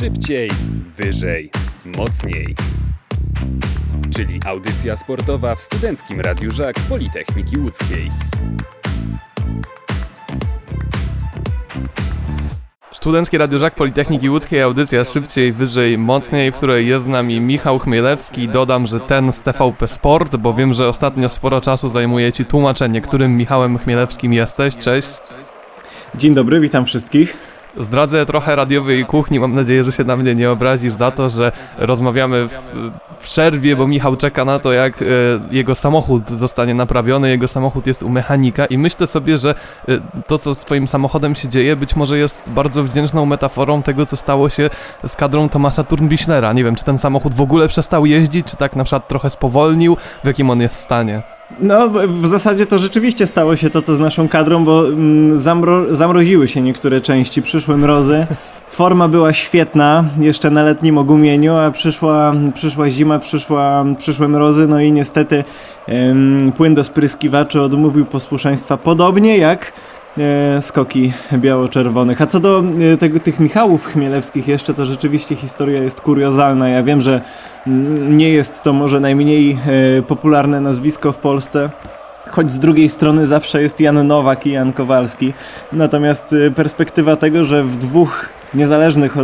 Szybciej, wyżej, mocniej. Czyli audycja sportowa w Studenckim Radiu Żak Politechniki Łódzkiej. Studenckie Radio Żak Politechniki Łódzkiej, audycja Szybciej, Wyżej, Mocniej, w której jest z nami Michał Chmielewski. Dodam, że ten z TVP Sport, bo wiem, że ostatnio sporo czasu zajmuje Ci tłumaczenie, którym Michałem Chmielewskim jesteś. Cześć. Dzień dobry, witam wszystkich. Zdradzę trochę radiowej kuchni, mam nadzieję, że się na mnie nie obrazisz za to, że rozmawiamy w przerwie, bo Michał czeka na to, jak jego samochód zostanie naprawiony, jego samochód jest u mechanika i myślę sobie, że to, co z twoim samochodem się dzieje, być może jest bardzo wdzięczną metaforą tego, co stało się z kadrą Thomasa Thurnbichlera. Nie wiem, czy ten samochód w ogóle przestał jeździć, czy tak na przykład trochę spowolnił, w jakim on jest stanie. No, w zasadzie to rzeczywiście stało się to, co z naszą kadrą, bo zamroziły się niektóre części, przyszły mrozy. Forma była świetna, jeszcze na letnim ogumieniu, a przyszła zima, przyszły mrozy, no i niestety płyn do spryskiwaczy odmówił posłuszeństwa, podobnie jak skoki biało-czerwonych. A co do tych Michałów Chmielewskich jeszcze, to rzeczywiście historia jest kuriozalna. Ja wiem, że nie jest to może najmniej popularne nazwisko w Polsce, choć z drugiej strony zawsze jest Jan Nowak i Jan Kowalski. Natomiast perspektywa tego, że w dwóch niezależnych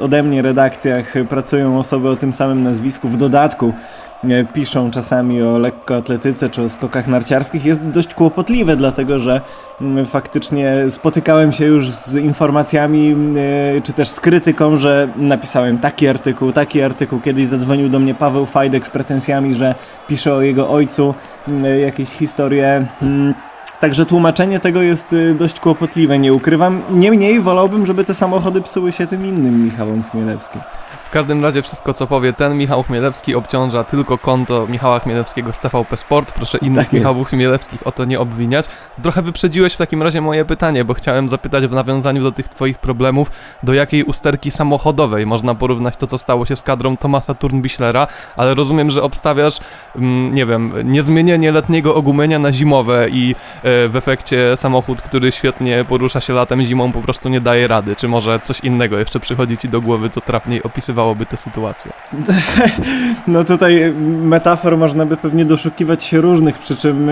ode mnie redakcjach pracują osoby o tym samym nazwisku, w dodatku piszą czasami o lekkoatletyce czy o skokach narciarskich, jest dość kłopotliwe, dlatego że faktycznie spotykałem się już z informacjami czy też z krytyką, że napisałem taki artykuł. Kiedyś zadzwonił do mnie Paweł Fajdek z pretensjami, że pisze o jego ojcu jakieś historie. Także tłumaczenie tego jest dość kłopotliwe, nie ukrywam. Niemniej wolałbym, żeby te samochody psuły się tym innym Michałem Chmielewskim. W każdym razie wszystko, co powie ten Michał Chmielewski, obciąża tylko konto Michała Chmielewskiego z TVP Sport. Proszę innych Michałów Chmielewskich o to nie obwiniać. Trochę wyprzedziłeś w takim razie moje pytanie, bo chciałem zapytać w nawiązaniu do tych twoich problemów, do jakiej usterki samochodowej można porównać to, co stało się z kadrą Thomasa Thurnbichlera, ale rozumiem, że obstawiasz, nie wiem, niezmienienie letniego ogumienia na zimowe i w efekcie samochód, który świetnie porusza się latem, zimą po prostu nie daje rady. Czy może coś innego jeszcze przychodzi ci do głowy, co trafniej opisywałoby tę sytuację? No tutaj metafor można by pewnie doszukiwać się różnych, przy czym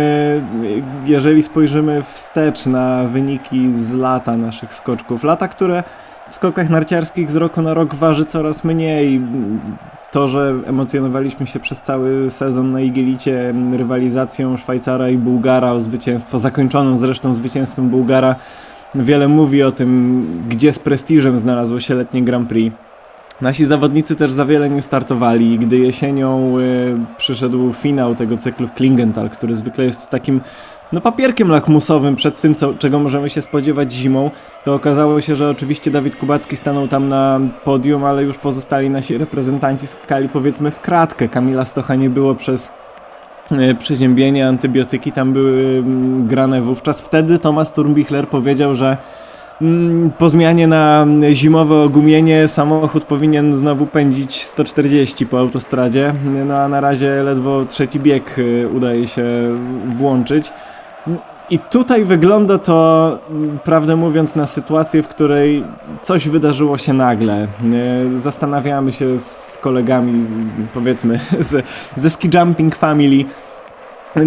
jeżeli spojrzymy wstecz na wyniki z lata naszych skoczków, lata, które w skokach narciarskich z roku na rok waży coraz mniej. To, że emocjonowaliśmy się przez cały sezon na Igielicie rywalizacją Szwajcara i Bułgara o zwycięstwo, zakończoną zresztą zwycięstwem Bułgara, wiele mówi o tym, gdzie z prestiżem znalazło się letnie Grand Prix. Nasi zawodnicy też za wiele nie startowali, gdy jesienią przyszedł finał tego cyklu w Klingenthal, który zwykle jest takim papierkiem lakmusowym przed tym, czego możemy się spodziewać zimą, to okazało się, że oczywiście Dawid Kubacki stanął tam na podium, ale już pozostali nasi reprezentanci skakali powiedzmy w kratkę. Kamila Stocha nie było przez przeziębienie, antybiotyki tam były grane wówczas. Wtedy Thomas Thurnbichler powiedział, że po zmianie na zimowe ogumienie samochód powinien znowu pędzić 140 po autostradzie, no a na razie ledwo trzeci bieg udaje się włączyć. I tutaj wygląda to, prawdę mówiąc, na sytuację, w której coś wydarzyło się nagle. Zastanawiamy się z kolegami, powiedzmy, ze Ski Jumping Family,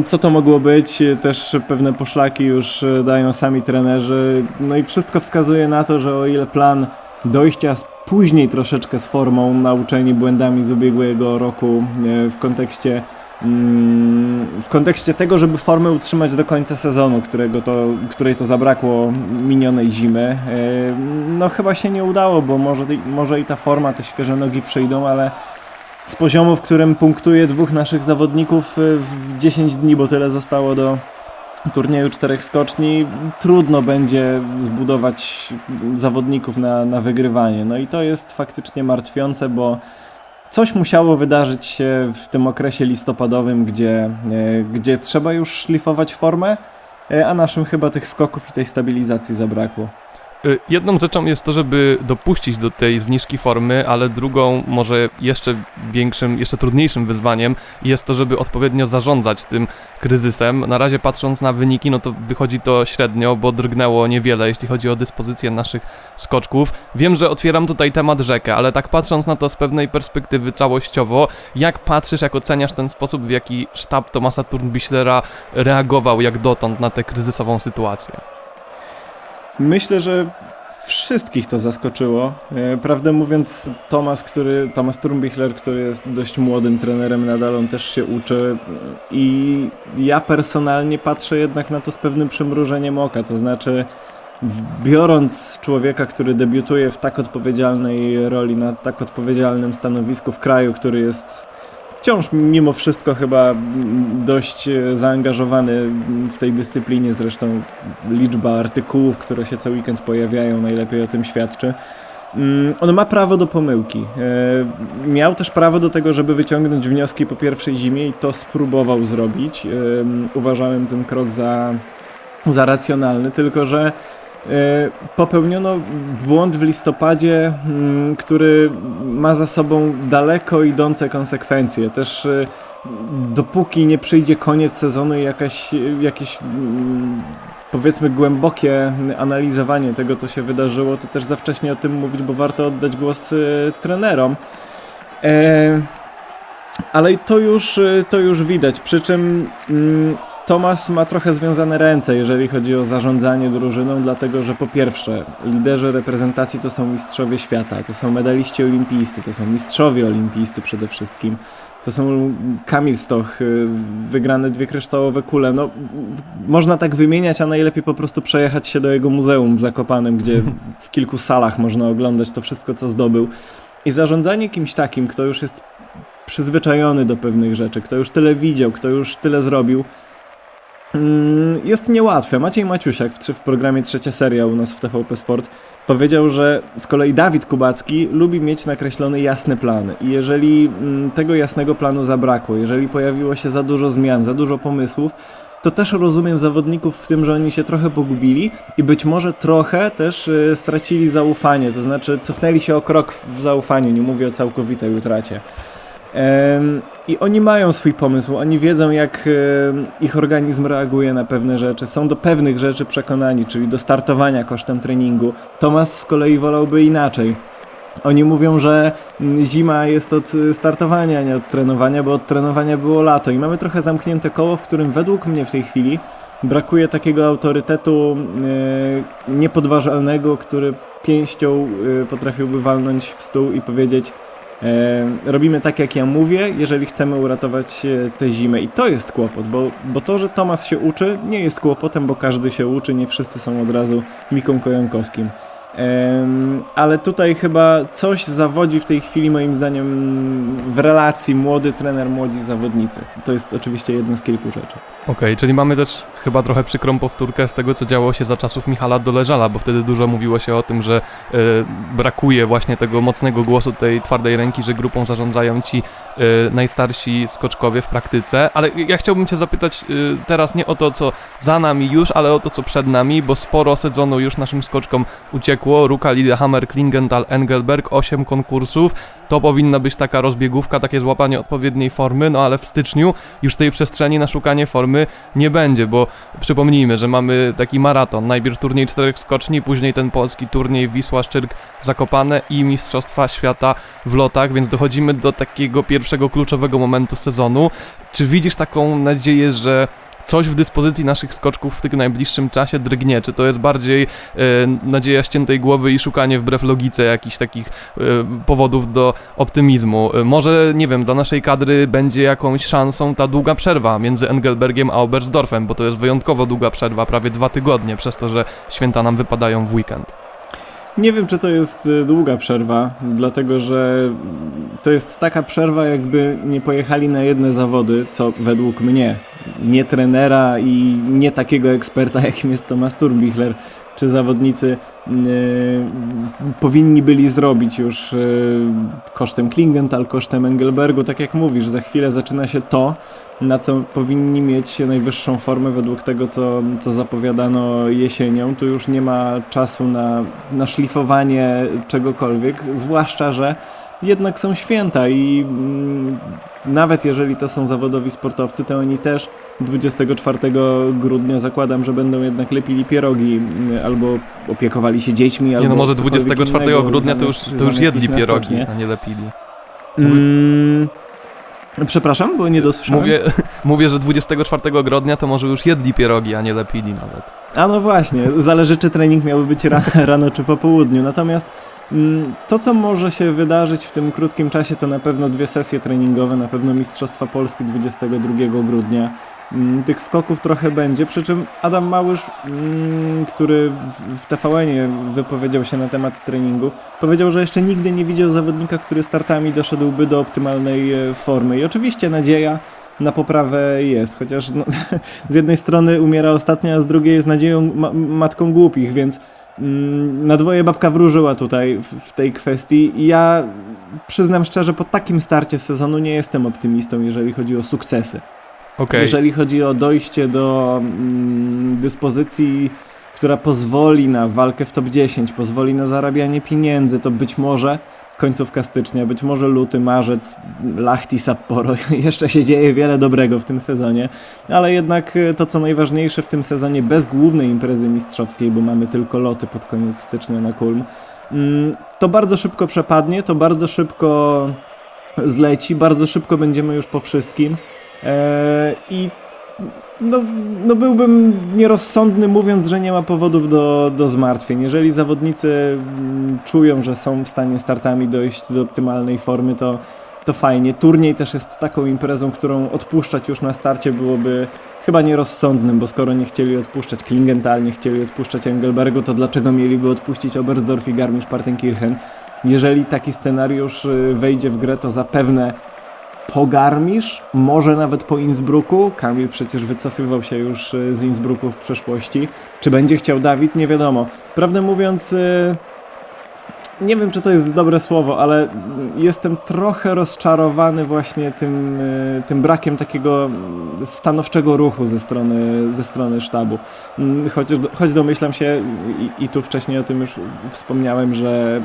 co to mogło być, też pewne poszlaki już dają sami trenerzy, no i wszystko wskazuje na to, że o ile plan dojścia później troszeczkę z formą, nauczeni błędami z ubiegłego roku w kontekście tego, żeby formę utrzymać do końca sezonu, której to zabrakło minionej zimy, no chyba się nie udało, bo może i ta forma, te świeże nogi przyjdą, ale z poziomu, w którym punktuje dwóch naszych zawodników w 10 dni, bo tyle zostało do turnieju czterech skoczni, trudno będzie zbudować zawodników na wygrywanie. No i to jest faktycznie martwiące, bo coś musiało wydarzyć się w tym okresie listopadowym, gdzie trzeba już szlifować formę, a naszym chyba tych skoków i tej stabilizacji zabrakło. Jedną rzeczą jest to, żeby dopuścić do tej zniżki formy, ale drugą, może jeszcze większym, jeszcze trudniejszym wyzwaniem jest to, żeby odpowiednio zarządzać tym kryzysem. Na razie patrząc na wyniki, no to wychodzi to średnio, bo drgnęło niewiele, jeśli chodzi o dyspozycję naszych skoczków. Wiem, że otwieram tutaj temat rzekę, ale tak patrząc na to z pewnej perspektywy całościowo, jak patrzysz, jak oceniasz ten sposób, w jaki sztab Thomasa Thurnbichlera reagował jak dotąd na tę kryzysową sytuację? Myślę, że wszystkich to zaskoczyło. Prawdę mówiąc, Thomas Thurnbichler, który jest dość młodym trenerem, nadal on też się uczy i ja personalnie patrzę jednak na to z pewnym przymrużeniem oka, to znaczy biorąc człowieka, który debiutuje w tak odpowiedzialnej roli, na tak odpowiedzialnym stanowisku w kraju, który jest wciąż mimo wszystko chyba dość zaangażowany w tej dyscyplinie, zresztą liczba artykułów, które się co weekend pojawiają, najlepiej o tym świadczy. On ma prawo do pomyłki. Miał też prawo do tego, żeby wyciągnąć wnioski po pierwszej zimie i to spróbował zrobić. Uważałem ten krok za racjonalny, tylko że popełniono błąd w listopadzie, który ma za sobą daleko idące konsekwencje. Też dopóki nie przyjdzie koniec sezonu i jakieś powiedzmy głębokie analizowanie tego, co się wydarzyło, to też za wcześnie o tym mówić, bo warto oddać głos trenerom. Ale to już widać, przy czym Thomas ma trochę związane ręce, jeżeli chodzi o zarządzanie drużyną, dlatego że po pierwsze liderzy reprezentacji to są mistrzowie świata, to są medaliści olimpijscy, to są mistrzowie olimpijscy przede wszystkim, to są Kamil Stoch, wygrane 2 kryształowe kule, no można tak wymieniać, a najlepiej po prostu przejechać się do jego muzeum w Zakopanem, gdzie w kilku salach można oglądać to wszystko, co zdobył. I zarządzanie kimś takim, kto już jest przyzwyczajony do pewnych rzeczy, kto już tyle widział, kto już tyle zrobił, jest niełatwe. Maciej Maciusiak w programie Trzecia Seria u nas w TVP Sport powiedział, że z kolei Dawid Kubacki lubi mieć nakreślone jasne plany i jeżeli tego jasnego planu zabrakło, jeżeli pojawiło się za dużo zmian, za dużo pomysłów, to też rozumiem zawodników w tym, że oni się trochę pogubili i być może trochę też stracili zaufanie, to znaczy cofnęli się o krok w zaufaniu, nie mówię o całkowitej utracie. I oni mają swój pomysł, oni wiedzą, jak ich organizm reaguje na pewne rzeczy, są do pewnych rzeczy przekonani, czyli do startowania kosztem treningu. Thomas z kolei wolałby inaczej. Oni mówią, że zima jest od startowania, nie od trenowania, bo od trenowania było lato i mamy trochę zamknięte koło, w którym według mnie w tej chwili brakuje takiego autorytetu niepodważalnego, który pięścią potrafiłby walnąć w stół i powiedzieć: robimy tak, jak ja mówię, jeżeli chcemy uratować tę zimę. I to jest kłopot, bo to, że Thomas się uczy, nie jest kłopotem, bo każdy się uczy, nie wszyscy są od razu Miką Kojankowskim. Ale tutaj chyba coś zawodzi w tej chwili, moim zdaniem, w relacji młody trener, młodzi zawodnicy. To jest oczywiście jedno z kilku rzeczy. Okej, czyli mamy też chyba trochę przykrą powtórkę z tego, co działo się za czasów Michala Doleżala, bo wtedy dużo mówiło się o tym, że brakuje właśnie tego mocnego głosu, tej twardej ręki, że grupą zarządzają ci najstarsi skoczkowie w praktyce. Ale ja chciałbym cię zapytać teraz nie o to, co za nami już, ale o to, co przed nami, bo sporo sezonu już naszym skoczkom uciekło. Ruka, Lillehammer, Klingenthal, Engelberg, 8 konkursów. To powinna być taka rozbiegówka, takie złapanie odpowiedniej formy, no ale w styczniu już tej przestrzeni na szukanie formy nie będzie, bo przypomnijmy, że mamy taki maraton. Najpierw turniej 4 skoczni, później ten polski turniej Wisła, Szczyrk, Zakopane i Mistrzostwa Świata w lotach, więc dochodzimy do takiego pierwszego kluczowego momentu sezonu. Czy widzisz taką nadzieję, że coś w dyspozycji naszych skoczków w tym najbliższym czasie drgnie? Czy to jest bardziej nadzieja ściętej głowy i szukanie wbrew logice jakichś takich powodów do optymizmu? Może, nie wiem, dla naszej kadry będzie jakąś szansą ta długa przerwa między Engelbergiem a Oberstdorfem, bo to jest wyjątkowo długa przerwa, prawie 2 tygodnie, przez to, że święta nam wypadają w weekend. Nie wiem, czy to jest długa przerwa, dlatego że to jest taka przerwa, jakby nie pojechali na jedne zawody, co według mnie, nie trenera i nie takiego eksperta, jakim jest Thomas Thurnbichler, czy zawodnicy powinni byli zrobić już kosztem Klingenthal, kosztem Engelbergu, tak jak mówisz, za chwilę zaczyna się to, na co powinni mieć najwyższą formę według tego, co zapowiadano jesienią. Tu już nie ma czasu na szlifowanie czegokolwiek, zwłaszcza, że jednak są święta i nawet jeżeli to są zawodowi sportowcy, to oni też 24 grudnia zakładam, że będą jednak lepili pierogi albo opiekowali się dziećmi. Albo nie, no może 24 innego, grudnia to już jedli pierogi, a nie lepili. Przepraszam, bo nie dosłyszałem. Mówię, że 24 grudnia to może już jedli pierogi, a nie lepili nawet. A no właśnie, zależy czy trening miałby być rano czy po południu, natomiast to, co może się wydarzyć w tym krótkim czasie, to na pewno dwie sesje treningowe, na pewno Mistrzostwa Polski 22 grudnia. Tych skoków trochę będzie, przy czym Adam Małysz, który w TVN-ie wypowiedział się na temat treningów, powiedział, że jeszcze nigdy nie widział zawodnika, który startami doszedłby do optymalnej formy. I oczywiście nadzieja na poprawę jest, chociaż no, z jednej strony umiera ostatnia, a z drugiej jest nadzieją matką głupich, więc na dwoje babka wróżyła tutaj w tej kwestii i ja przyznam szczerze, po takim starcie sezonu nie jestem optymistą, jeżeli chodzi o sukcesy. Okay. Jeżeli chodzi o dojście do dyspozycji, która pozwoli na walkę w top 10, pozwoli na zarabianie pieniędzy, to być może końcówka stycznia, być może luty, marzec, Lachti, Sapporo, jeszcze się dzieje wiele dobrego w tym sezonie, ale jednak to, co najważniejsze w tym sezonie, bez głównej imprezy mistrzowskiej, bo mamy tylko loty pod koniec stycznia na Kulm, to bardzo szybko przepadnie, to bardzo szybko zleci, bardzo szybko będziemy już po wszystkim i no byłbym nierozsądny, mówiąc, że nie ma powodów do zmartwień. Jeżeli zawodnicy czują, że są w stanie startami dojść do optymalnej formy, to fajnie. Turniej też jest taką imprezą, którą odpuszczać już na starcie byłoby chyba nierozsądnym, bo skoro nie chcieli odpuszczać Klingenthal, nie chcieli odpuszczać Engelbergu, to dlaczego mieliby odpuścić Oberstdorf i Garmisch-Partenkirchen? Jeżeli taki scenariusz wejdzie w grę, to zapewne po Garmisch, może nawet po Innsbrucku. Kamil przecież wycofywał się już z Innsbrucku w przeszłości. Czy będzie chciał Dawid? Nie wiadomo. Prawdę mówiąc, nie wiem, czy to jest dobre słowo, ale jestem trochę rozczarowany właśnie tym brakiem takiego stanowczego ruchu ze strony sztabu. Choć domyślam się, i tu wcześniej o tym już wspomniałem, że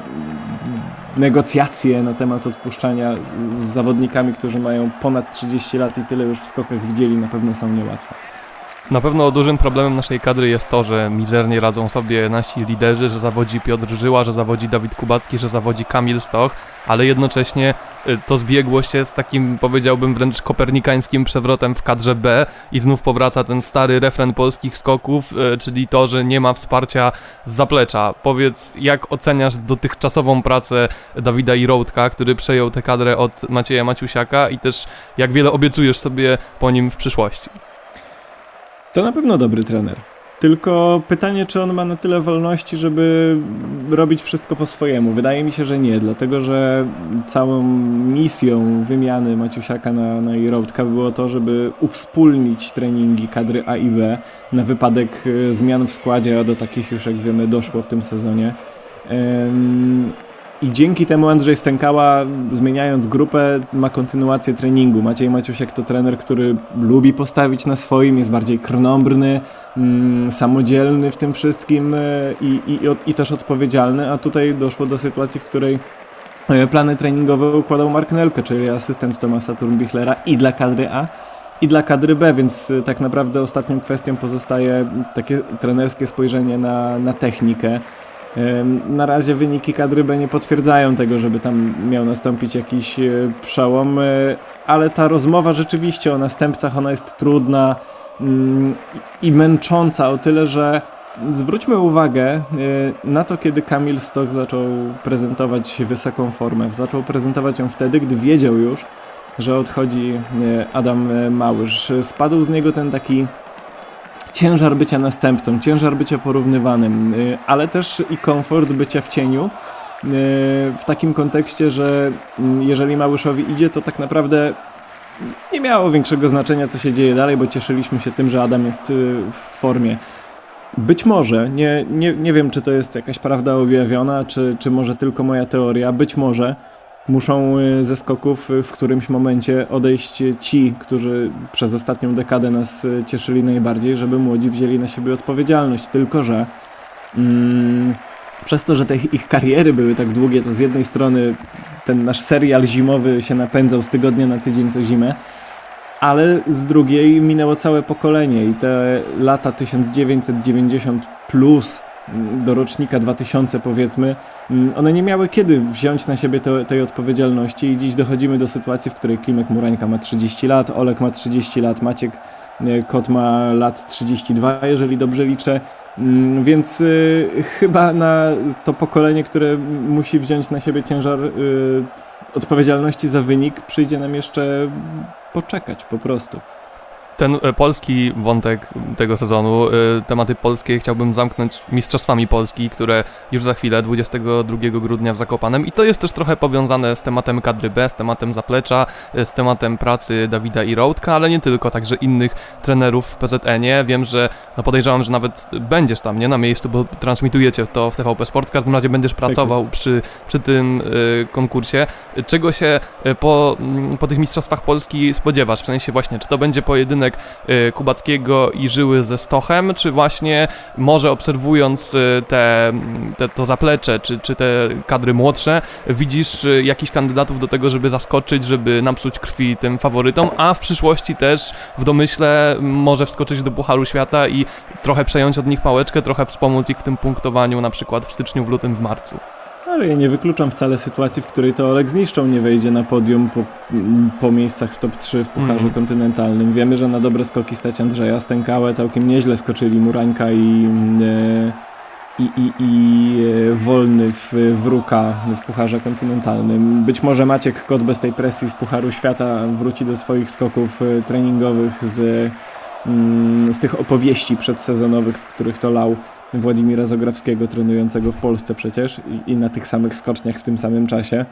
negocjacje na temat odpuszczania z zawodnikami, którzy mają ponad 30 lat i tyle już w skokach widzieli, na pewno są niełatwe. Na pewno dużym problemem naszej kadry jest to, że mizernie radzą sobie nasi liderzy, że zawodzi Piotr Żyła, że zawodzi Dawid Kubacki, że zawodzi Kamil Stoch, ale jednocześnie to zbiegło się z takim, powiedziałbym, wręcz kopernikańskim przewrotem w kadrze B i znów powraca ten stary refren polskich skoków, czyli to, że nie ma wsparcia z zaplecza. Powiedz, jak oceniasz dotychczasową pracę Dawida Jiroutka, który przejął tę kadrę od Macieja Maciusiaka, i też jak wiele obiecujesz sobie po nim w przyszłości? To na pewno dobry trener. Tylko pytanie, czy on ma na tyle wolności, żeby robić wszystko po swojemu. Wydaje mi się, że nie, dlatego że całą misją wymiany Maciusiaka na Jiroutka było to, żeby uwspólnić treningi kadry A i B na wypadek zmian w składzie, a do takich już, jak wiemy, doszło w tym sezonie. I dzięki temu Andrzej Stękała, zmieniając grupę, ma kontynuację treningu. Maciej Maciusiak to trener, który lubi postawić na swoim, jest bardziej krnąbrny, samodzielny w tym wszystkim i też odpowiedzialny, a tutaj doszło do sytuacji, w której plany treningowe układał Mark Nelke, czyli asystent Thomasa Thurmbichlera, i dla kadry A, i dla kadry B, więc tak naprawdę ostatnią kwestią pozostaje takie trenerskie spojrzenie na technikę. Na razie wyniki kadry B nie potwierdzają tego, żeby tam miał nastąpić jakiś przełom, ale ta rozmowa rzeczywiście o następcach, ona jest trudna i męcząca o tyle, że zwróćmy uwagę na to, kiedy Kamil Stoch zaczął prezentować wysoką formę. Zaczął prezentować ją wtedy, gdy wiedział już, że odchodzi Adam Małysz. Spadł z niego ten taki ciężar bycia następcą, ciężar bycia porównywanym, ale też i komfort bycia w cieniu, w takim kontekście, że jeżeli Małyszowi idzie, to tak naprawdę nie miało większego znaczenia, co się dzieje dalej, bo cieszyliśmy się tym, że Adam jest w formie. Być może, nie wiem, czy to jest jakaś prawda objawiona, czy może tylko moja teoria, być może muszą ze skoków w którymś momencie odejść ci, którzy przez ostatnią dekadę nas cieszyli najbardziej, żeby młodzi wzięli na siebie odpowiedzialność. Tylko że przez to, że te ich kariery były tak długie, to z jednej strony ten nasz serial zimowy się napędzał z tygodnia na tydzień co zimę, ale z drugiej minęło całe pokolenie i te lata 1990 plus do rocznika 2000 powiedzmy, one nie miały kiedy wziąć na siebie tej odpowiedzialności i dziś dochodzimy do sytuacji, w której Klimek Murańka ma 30 lat, Olek ma 30 lat, Maciek Kot ma lat 32, jeżeli dobrze liczę, więc chyba na to pokolenie, które musi wziąć na siebie ciężar odpowiedzialności za wynik, przyjdzie nam jeszcze poczekać po prostu. Ten polski wątek tego sezonu, tematy polskie, chciałbym zamknąć mistrzostwami Polski, które już za chwilę, 22 grudnia w Zakopanem, i to jest też trochę powiązane z tematem kadry B, z tematem zaplecza, z tematem pracy Dawida Jiroutka, ale nie tylko, także innych trenerów w PZN-ie. Wiem, że podejrzewam, że nawet będziesz tam, nie? Na miejscu, bo transmitujecie to w TVP Sport, w każdym razie będziesz pracował przy tym konkursie. Czego się po tych mistrzostwach Polski spodziewasz? W sensie właśnie, czy to będzie pojedynek Kubackiego i Żyły ze Stochem, czy właśnie może obserwując to zaplecze, czy te kadry młodsze, widzisz jakichś kandydatów do tego, żeby zaskoczyć, żeby napsuć krwi tym faworytom, a w przyszłości też w domyśle może wskoczyć do Pucharu Świata i trochę przejąć od nich pałeczkę, trochę wspomóc ich w tym punktowaniu, na przykład w styczniu, w lutym, w marcu. Ale ja nie wykluczam wcale sytuacji, w której to Olek z Niszczą nie wejdzie na podium po miejscach w top 3 w Pucharzu Kontynentalnym. Wiemy, że na dobre skoki stać Andrzeja Stękałę, całkiem nieźle skoczyli Murańka i Wolny Wruka w Pucharze Kontynentalnym. Być może Maciek Kot bez tej presji z Pucharu Świata wróci do swoich skoków treningowych z tych opowieści przedsezonowych, w których to lał Władimira Zografskiego, trenującego w Polsce przecież i na tych samych skoczniach w tym samym czasie.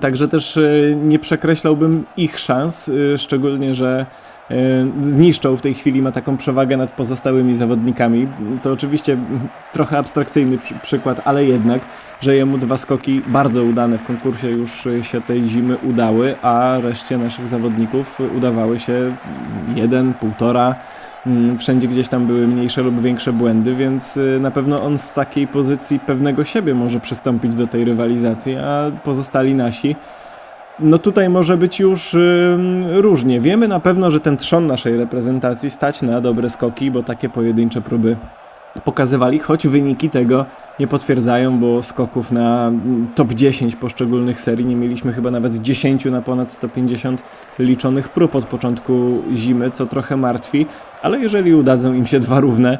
Także też nie przekreślałbym ich szans, szczególnie że Zniszczą w tej chwili ma taką przewagę nad pozostałymi zawodnikami. To oczywiście trochę abstrakcyjny przykład, ale jednak, że jemu dwa skoki bardzo udane w konkursie już się tej zimy udały, a reszcie naszych zawodników udawały się jeden, półtora. Wszędzie gdzieś tam były mniejsze lub większe błędy, więc na pewno on z takiej pozycji pewnego siebie może przystąpić do tej rywalizacji, a pozostali nasi, no tutaj może być już różnie. Wiemy na pewno, że ten trzon naszej reprezentacji stać na dobre skoki, bo takie pojedyncze próby pokazywali, choć wyniki tego nie potwierdzają, bo skoków na top 10 poszczególnych serii nie mieliśmy chyba nawet 10 na ponad 150 liczonych prób od początku zimy, co trochę martwi, ale jeżeli udadzą im się dwa równe,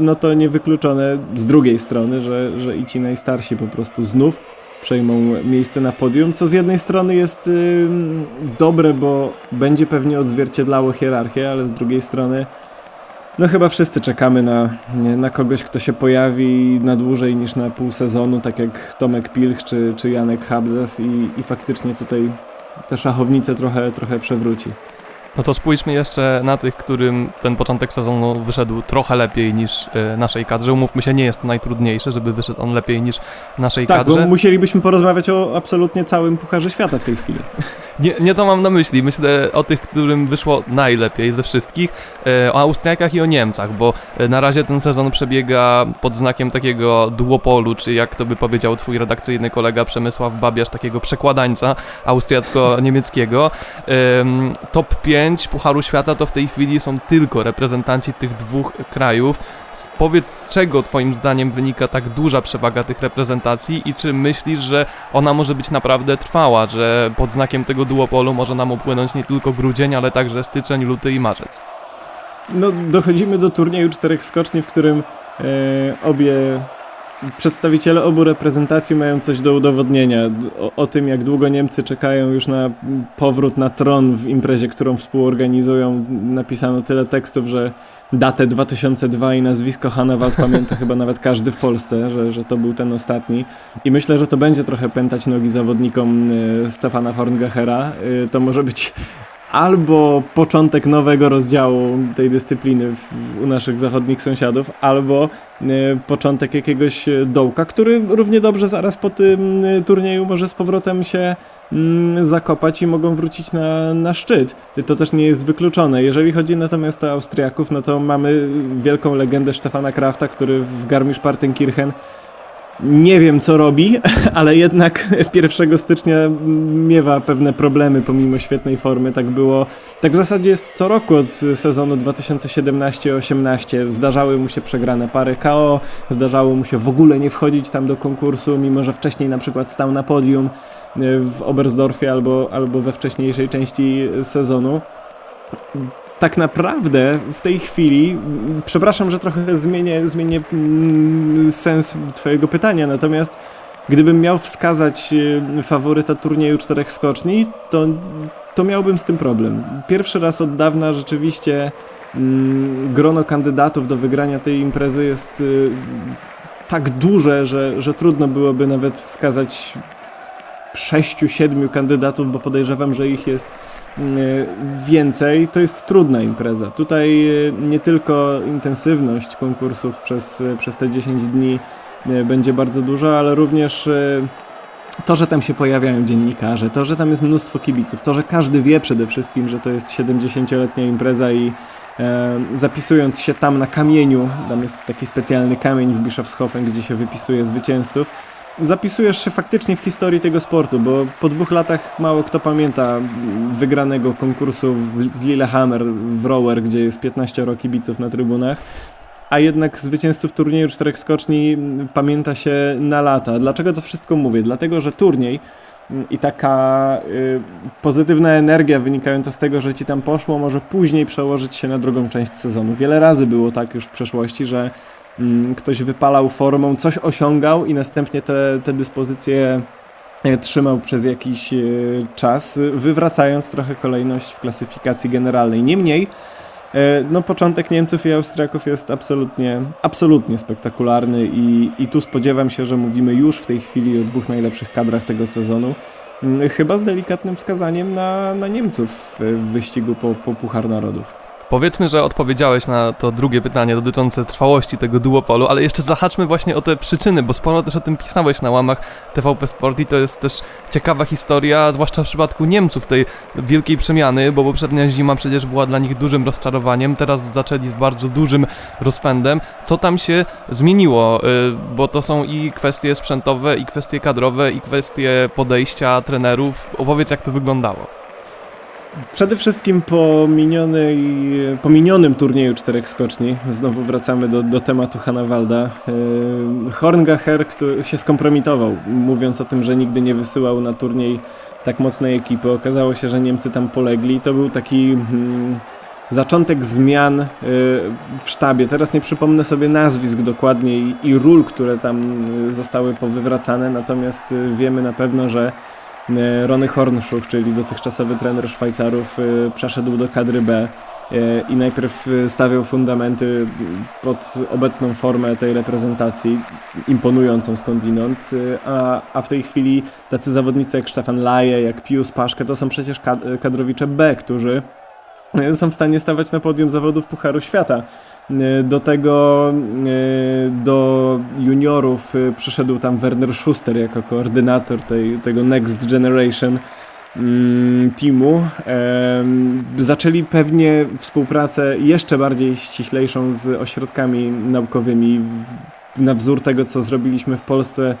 no to niewykluczone z drugiej strony, że i ci najstarsi po prostu znów przejmą miejsce na podium, co z jednej strony jest dobre, bo będzie pewnie odzwierciedlało hierarchię, ale z drugiej strony no chyba wszyscy czekamy na kogoś, kto się pojawi na dłużej niż na pół sezonu, tak jak Tomek Pilch czy Janek Habdas i faktycznie tutaj te szachownice trochę przewróci. No to spójrzmy jeszcze na tych, którym ten początek sezonu wyszedł trochę lepiej niż naszej kadrze. Umówmy się, nie jest to najtrudniejsze, żeby wyszedł on lepiej niż naszej kadrze. Tak, bo musielibyśmy porozmawiać o absolutnie całym Pucharze Świata w tej chwili. Nie to mam na myśli. Myślę o tych, którym wyszło najlepiej ze wszystkich, o Austriakach i o Niemcach, bo na razie ten sezon przebiega pod znakiem takiego duopolu, czy jak to by powiedział twój redakcyjny kolega Przemysław Babiarz, takiego przekładańca austriacko-niemieckiego. Top 5 Pucharu Świata to w tej chwili są tylko reprezentanci tych dwóch krajów. Powiedz, z czego twoim zdaniem wynika tak duża przewaga tych reprezentacji i czy myślisz, że ona może być naprawdę trwała, że pod znakiem tego duopolu może nam opłynąć nie tylko grudzień, ale także styczeń, luty i marzec? No, dochodzimy do turnieju czterech skoczni, w którym obie przedstawiciele obu reprezentacji mają coś do udowodnienia o tym, jak długo Niemcy czekają już na powrót na tron w imprezie, którą współorganizują. Napisano tyle tekstów, że datę 2002 i nazwisko Hannawald pamięta chyba nawet każdy w Polsce, że to był ten ostatni. I myślę, że to będzie trochę pętać nogi zawodnikom Stefana Horngachera. To może być albo początek nowego rozdziału tej dyscypliny u naszych zachodnich sąsiadów, albo początek jakiegoś dołka, który równie dobrze zaraz po tym turnieju może z powrotem się zakopać i mogą wrócić na szczyt. To też nie jest wykluczone. Jeżeli chodzi natomiast o Austriaków, no to mamy wielką legendę Stefana Krafta, który w Garmisch-Partenkirchen nie wiem co robi, ale jednak 1 stycznia miewa pewne problemy pomimo świetnej formy. Tak było, tak w zasadzie jest co roku od sezonu 2017-18. Zdarzały mu się przegrane pary KO, zdarzało mu się w ogóle nie wchodzić tam do konkursu, mimo że wcześniej na przykład stał na podium w Oberstdorfie albo we wcześniejszej części sezonu. Tak naprawdę w tej chwili, przepraszam, że trochę zmienię sens twojego pytania, natomiast gdybym miał wskazać faworyta turnieju 4 skoczni, to miałbym z tym problem. Pierwszy raz od dawna rzeczywiście grono kandydatów do wygrania tej imprezy jest tak duże, że trudno byłoby nawet wskazać 6-7 kandydatów, bo podejrzewam, że ich jest więcej. To jest trudna impreza. Tutaj nie tylko intensywność konkursów przez te 10 dni będzie bardzo duża, ale również to, że tam się pojawiają dziennikarze, to, że tam jest mnóstwo kibiców, to, że każdy wie przede wszystkim, że to jest 70-letnia impreza i zapisując się tam na kamieniu, tam jest taki specjalny kamień w Bischofshofen, gdzie się wypisuje zwycięzców, zapisujesz się faktycznie w historii tego sportu, bo po 2 latach mało kto pamięta wygranego konkursu z Lillehammer w Rower, gdzie jest 15 kibiców na trybunach, a jednak zwycięzców turnieju 4 skoczni pamięta się na lata. Dlaczego to wszystko mówię? Dlatego, że turniej i taka pozytywna energia wynikająca z tego, że ci tam poszło, może później przełożyć się na drugą część sezonu. Wiele razy było tak już w przeszłości, że ktoś wypalał formą, coś osiągał i następnie te dyspozycje trzymał przez jakiś czas, wywracając trochę kolejność w klasyfikacji generalnej. Niemniej, no, początek Niemców i Austriaków jest absolutnie spektakularny i tu spodziewam się, że mówimy już w tej chwili o 2 najlepszych kadrach tego sezonu, chyba z delikatnym wskazaniem na Niemców w wyścigu po Puchar Narodów. Powiedzmy, że odpowiedziałeś na to drugie pytanie dotyczące trwałości tego duopolu, ale jeszcze zahaczmy właśnie o te przyczyny, bo sporo też o tym pisałeś na łamach TVP Sport i to jest też ciekawa historia, zwłaszcza w przypadku Niemców, tej wielkiej przemiany, bo poprzednia zima przecież była dla nich dużym rozczarowaniem, teraz zaczęli z bardzo dużym rozpędem. Co tam się zmieniło? Bo to są i kwestie sprzętowe, i kwestie kadrowe, i kwestie podejścia trenerów. Opowiedz, jak to wyglądało. Przede wszystkim po minionym turnieju 4 skoczni, znowu wracamy do tematu Hannawalda, Horngacher, który się skompromitował, mówiąc o tym, że nigdy nie wysyłał na turniej tak mocnej ekipy. Okazało się, że Niemcy tam polegli. To był taki zaczątek zmian w sztabie. Teraz nie przypomnę sobie nazwisk dokładnie i ról, które tam zostały powywracane, natomiast wiemy na pewno, że Ronny Hornschuch, czyli dotychczasowy trener Szwajcarów, przeszedł do kadry B i najpierw stawiał fundamenty pod obecną formę tej reprezentacji, imponującą skądinąd, a w tej chwili tacy zawodnicy jak Stefan Laje, jak Pius Paszke, to są przecież kadrowicze B, którzy są w stanie stawać na podium zawodów Pucharu Świata. Do tego do juniorów przyszedł tam Werner Schuster jako koordynator tego Next Generation teamu. Zaczęli pewnie współpracę jeszcze bardziej ściślejszą z ośrodkami naukowymi, na wzór tego, co zrobiliśmy w Polsce.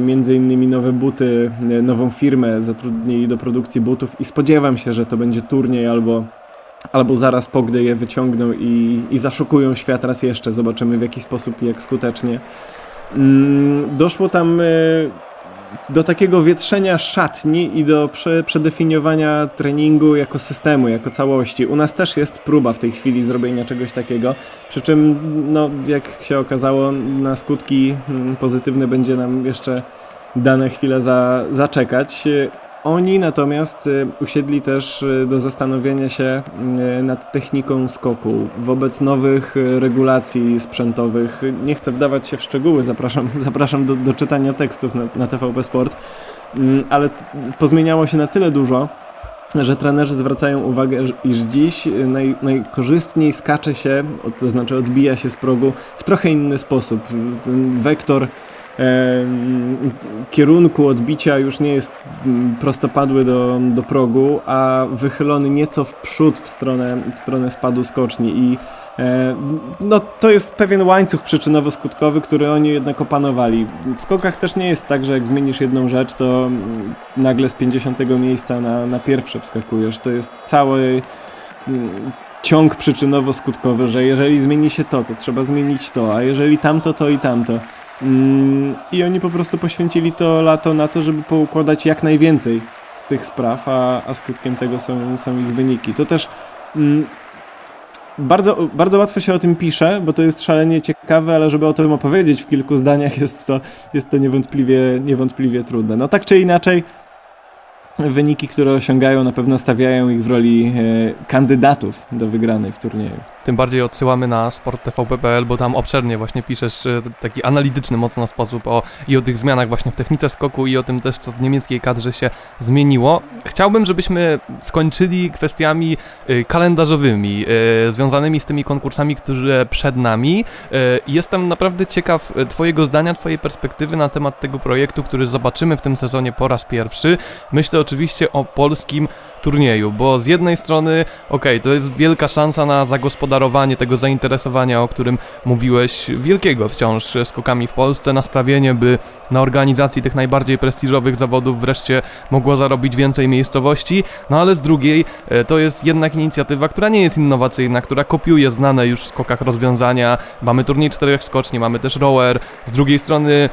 Między innymi nowe buty, nową firmę zatrudnili do produkcji butów i spodziewam się, że to będzie turniej albo zaraz po, gdy je wyciągną i zaszokują świat raz jeszcze. Zobaczymy, w jaki sposób i jak skutecznie. Doszło tam do takiego wietrzenia szatni i do przedefiniowania treningu jako systemu, jako całości. U nas też jest próba w tej chwili zrobienia czegoś takiego, przy czym, no, jak się okazało, na skutki pozytywne będzie nam jeszcze dane chwilę zaczekać. Oni natomiast usiedli też do zastanowienia się nad techniką skoku wobec nowych regulacji sprzętowych. Nie chcę wdawać się w szczegóły, zapraszam do czytania tekstów na TVP Sport, ale pozmieniało się na tyle dużo, że trenerzy zwracają uwagę, iż dziś najkorzystniej skacze się, to znaczy odbija się z progu w trochę inny sposób. Ten wektor kierunku odbicia już nie jest prostopadły do progu, a wychylony nieco w przód w stronę spadu skoczni i no to jest pewien łańcuch przyczynowo-skutkowy, który oni jednak opanowali. W skokach też nie jest tak, że jak zmienisz jedną rzecz, to nagle z 50 miejsca na pierwsze wskakujesz. To jest cały ciąg przyczynowo-skutkowy, że jeżeli zmieni się to, to trzeba zmienić to, a jeżeli tamto, to i tamto. I oni po prostu poświęcili to lato na to, żeby poukładać jak najwięcej z tych spraw, a skutkiem tego są ich wyniki. To też bardzo, bardzo łatwo się o tym pisze, bo to jest szalenie ciekawe, ale żeby o tym opowiedzieć w kilku zdaniach jest to niewątpliwie trudne. No tak czy inaczej, wyniki, które osiągają, na pewno stawiają ich w roli kandydatów do wygranej w turnieju. Tym bardziej odsyłamy na sport.tvp.pl, bo tam obszernie właśnie piszesz taki analityczny mocno sposób i o tych zmianach właśnie w technice skoku i o tym też, co w niemieckiej kadrze się zmieniło. Chciałbym, żebyśmy skończyli kwestiami kalendarzowymi, związanymi z tymi konkursami, które przed nami. Jestem naprawdę ciekaw twojego zdania, twojej perspektywy na temat tego projektu, który zobaczymy w tym sezonie po raz pierwszy. Myślę oczywiście o polskim turnieju, bo z jednej strony, to jest wielka szansa na zagospodarowanie tego zainteresowania, o którym mówiłeś, wielkiego wciąż skokami w Polsce, na sprawienie, by na organizacji tych najbardziej prestiżowych zawodów wreszcie mogło zarobić więcej miejscowości, no ale z drugiej to jest jednak inicjatywa, która nie jest innowacyjna, która kopiuje znane już w skokach rozwiązania. Mamy turniej czterech skoczni, mamy też rower, z drugiej strony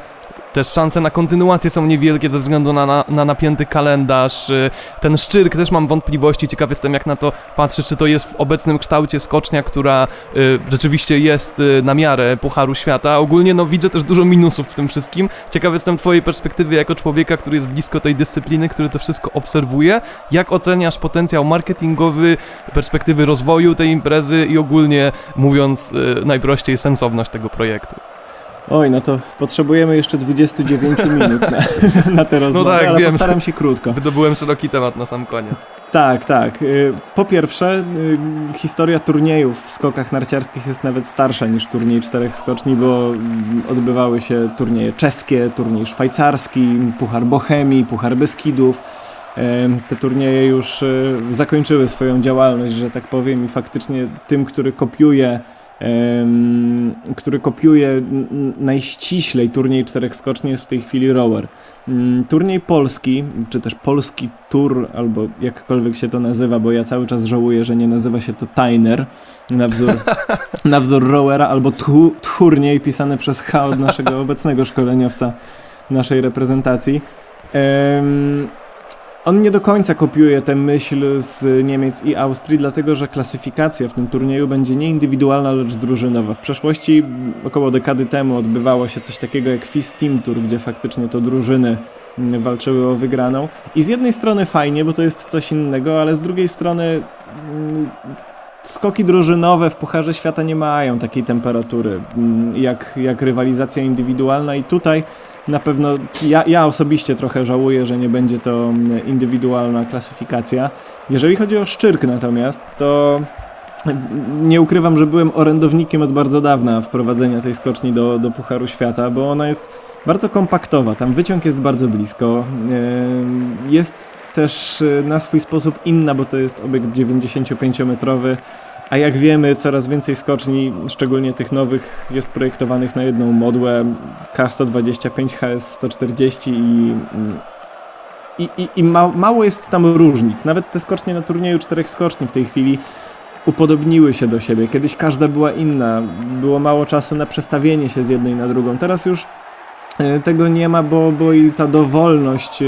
też szanse na kontynuację są niewielkie ze względu na napięty kalendarz. Ten Szczyrk też mam wątpliwości. Ciekaw jestem, jak na to patrzysz, czy to jest w obecnym kształcie skocznia, która rzeczywiście jest na miarę Pucharu Świata. Ogólnie widzę też dużo minusów w tym wszystkim. Ciekaw jestem twojej perspektywy jako człowieka, który jest blisko tej dyscypliny, który to wszystko obserwuje. Jak oceniasz potencjał marketingowy, perspektywy rozwoju tej imprezy i ogólnie mówiąc najprościej sensowność tego projektu? Oj, no to potrzebujemy jeszcze 29 minut na tę rozmowę, no tak, ale wiem, postaram się krótko. Wydobyłem szeroki temat na sam koniec. Tak. Po pierwsze, historia turniejów w skokach narciarskich jest nawet starsza niż turniej czterech skoczni, bo odbywały się turnieje czeskie, turniej szwajcarski, Puchar Bohemii, Puchar Beskidów. Te turnieje już zakończyły swoją działalność, że tak powiem, i faktycznie tym, który kopiuje najściślej turniej czterech skoczni, jest w tej chwili rower. Turniej polski, czy też polski tour, albo jakkolwiek się to nazywa, bo ja cały czas żałuję, że nie nazywa się to Tainer, na wzór rowera, albo turniej pisane przez H od naszego obecnego szkoleniowca naszej reprezentacji. On nie do końca kopiuje tę myśl z Niemiec i Austrii, dlatego że klasyfikacja w tym turnieju będzie nie indywidualna, lecz drużynowa. W przeszłości, około dekady temu, odbywało się coś takiego jak FIS Team Tour, gdzie faktycznie to drużyny walczyły o wygraną. I z jednej strony fajnie, bo to jest coś innego, ale z drugiej strony skoki drużynowe w Pucharze Świata nie mają takiej temperatury jak rywalizacja indywidualna i tutaj na pewno ja osobiście trochę żałuję, że nie będzie to indywidualna klasyfikacja. Jeżeli chodzi o Szczyrk natomiast, to nie ukrywam, że byłem orędownikiem od bardzo dawna wprowadzenia tej skoczni do Pucharu Świata, bo ona jest bardzo kompaktowa, tam wyciąg jest bardzo blisko, jest też na swój sposób inna, bo to jest obiekt 95-metrowy, a jak wiemy, coraz więcej skoczni, szczególnie tych nowych, jest projektowanych na jedną modłę K125, HS140 i mało jest tam różnic. Nawet te skocznie na turnieju czterech skoczni w tej chwili upodobniły się do siebie. Kiedyś każda była inna, było mało czasu na przestawienie się z jednej na drugą. Teraz już tego nie ma, bo i ta dowolność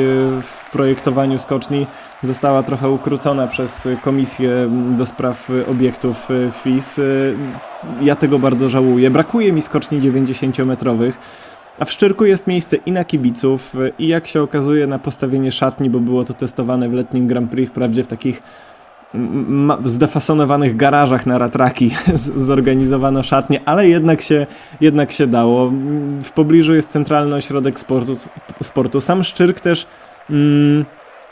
w projektowaniu skoczni została trochę ukrócona przez Komisję do Spraw Obiektów FIS. Ja tego bardzo żałuję. Brakuje mi skoczni 90-metrowych, a w Szczyrku jest miejsce i na kibiców, i jak się okazuje na postawienie szatni, bo było to testowane w letnim Grand Prix, wprawdzie w takich zdefasonowanych garażach na ratraki zorganizowano szatnie, ale jednak się dało. W pobliżu jest Centralny Ośrodek Sportu. Sam Szczyrk też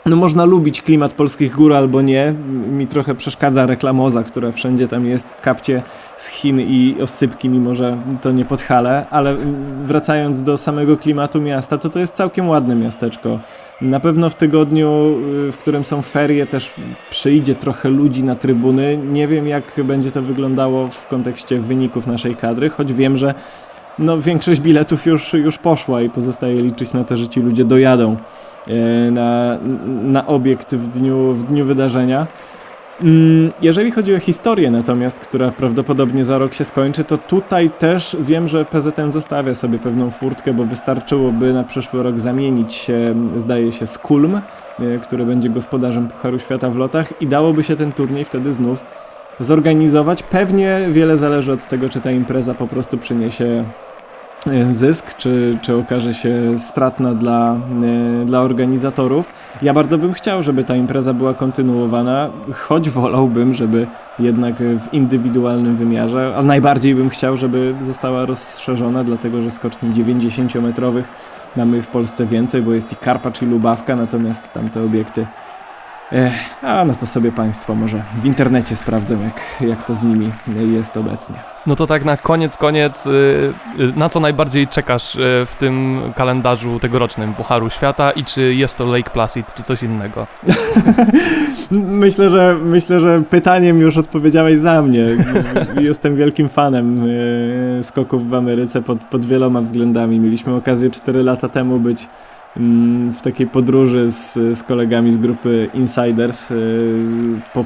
No można lubić klimat polskich gór albo nie. Mi trochę przeszkadza reklamoza, która wszędzie tam jest, kapcie z Chin i oscypki, mimo że to nie Podhale, ale wracając do samego klimatu miasta, to jest całkiem ładne miasteczko. Na pewno w tygodniu, w którym są ferie, też przyjdzie trochę ludzi na trybuny. Nie wiem, jak będzie to wyglądało w kontekście wyników naszej kadry, choć wiem, że większość biletów już poszła i pozostaje liczyć na to, że ci ludzie dojadą na obiekt w dniu wydarzenia. Jeżeli chodzi o historię natomiast, która prawdopodobnie za rok się skończy, to tutaj też wiem, że PZN zostawia sobie pewną furtkę, bo wystarczyłoby na przyszły rok zamienić się, zdaje się, z Kulm, który będzie gospodarzem Pucharu Świata w lotach, i dałoby się ten turniej wtedy znów zorganizować. Pewnie wiele zależy od tego, czy ta impreza po prostu przyniesie zysk, czy okaże się stratna dla organizatorów. Ja bardzo bym chciał, żeby ta impreza była kontynuowana, choć wolałbym, żeby jednak w indywidualnym wymiarze, a najbardziej bym chciał, żeby została rozszerzona, dlatego że skoczni 90-metrowych mamy w Polsce więcej, bo jest i Karpacz, i Lubawka, natomiast tamte obiekty... to sobie Państwo może w internecie sprawdzą, jak to z nimi jest obecnie. No to tak na koniec, na co najbardziej czekasz w tym kalendarzu tegorocznym Pucharu Świata i czy jest to Lake Placid, czy coś innego? Myślę, że pytaniem już odpowiedziałeś za mnie. Jestem wielkim fanem skoków w Ameryce pod wieloma względami. Mieliśmy okazję 4 lata temu być w takiej podróży z kolegami z grupy Insiders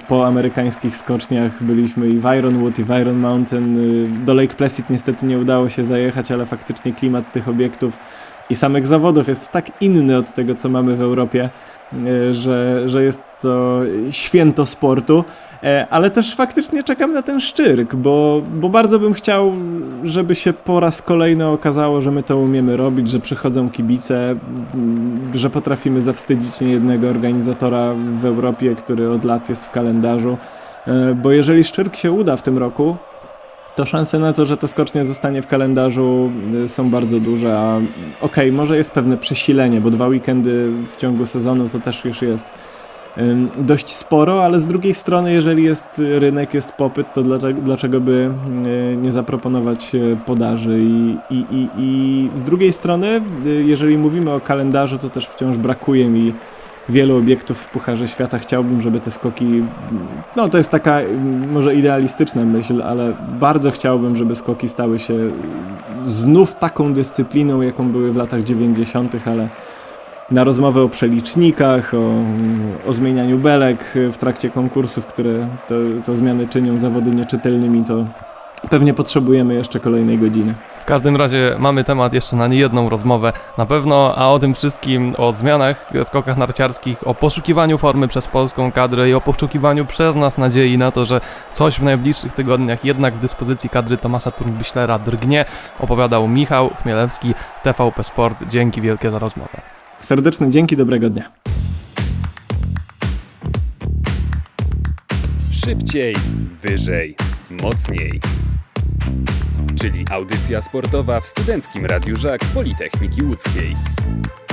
po amerykańskich skoczniach. Byliśmy i w Ironwood, i w Iron Mountain. Do Lake Placid niestety nie udało się zajechać, ale faktycznie klimat tych obiektów i samych zawodów jest tak inny od tego, co mamy w Europie, że jest to święto sportu. Ale też faktycznie czekam na ten Szczyrk, bo bardzo bym chciał, żeby się po raz kolejny okazało, że my to umiemy robić, że przychodzą kibice, że potrafimy zawstydzić niejednego organizatora w Europie, który od lat jest w kalendarzu, bo jeżeli Szczyrk się uda w tym roku, to szanse na to, że ta skocznia zostanie w kalendarzu, są bardzo duże, a okej, może jest pewne przesilenie, bo 2 weekendy w ciągu sezonu to też już jest dość sporo, ale z drugiej strony, jeżeli jest rynek, jest popyt, to dlaczego by nie zaproponować podaży i z drugiej strony, jeżeli mówimy o kalendarzu, to też wciąż brakuje mi wielu obiektów w Pucharze Świata. Chciałbym, żeby te skoki, to jest taka może idealistyczna myśl, ale bardzo chciałbym, żeby skoki stały się znów taką dyscypliną, jaką były w latach 90., ale na rozmowę o przelicznikach, o zmienianiu belek w trakcie konkursów, które to zmiany czynią zawody nieczytelnymi, to pewnie potrzebujemy jeszcze kolejnej godziny. W każdym razie mamy temat jeszcze na niejedną rozmowę na pewno, a o tym wszystkim, o zmianach w skokach narciarskich, o poszukiwaniu formy przez polską kadrę i o poszukiwaniu przez nas nadziei na to, że coś w najbliższych tygodniach jednak w dyspozycji kadry Thomasa Thurnbichlera drgnie, opowiadał Michał Chmielewski, TVP Sport. Dzięki wielkie za rozmowę. Serdeczne dzięki, dobrego dnia. Szybciej, wyżej, mocniej. Czyli audycja sportowa w Studenckim Radiu Żak Politechniki Łódzkiej.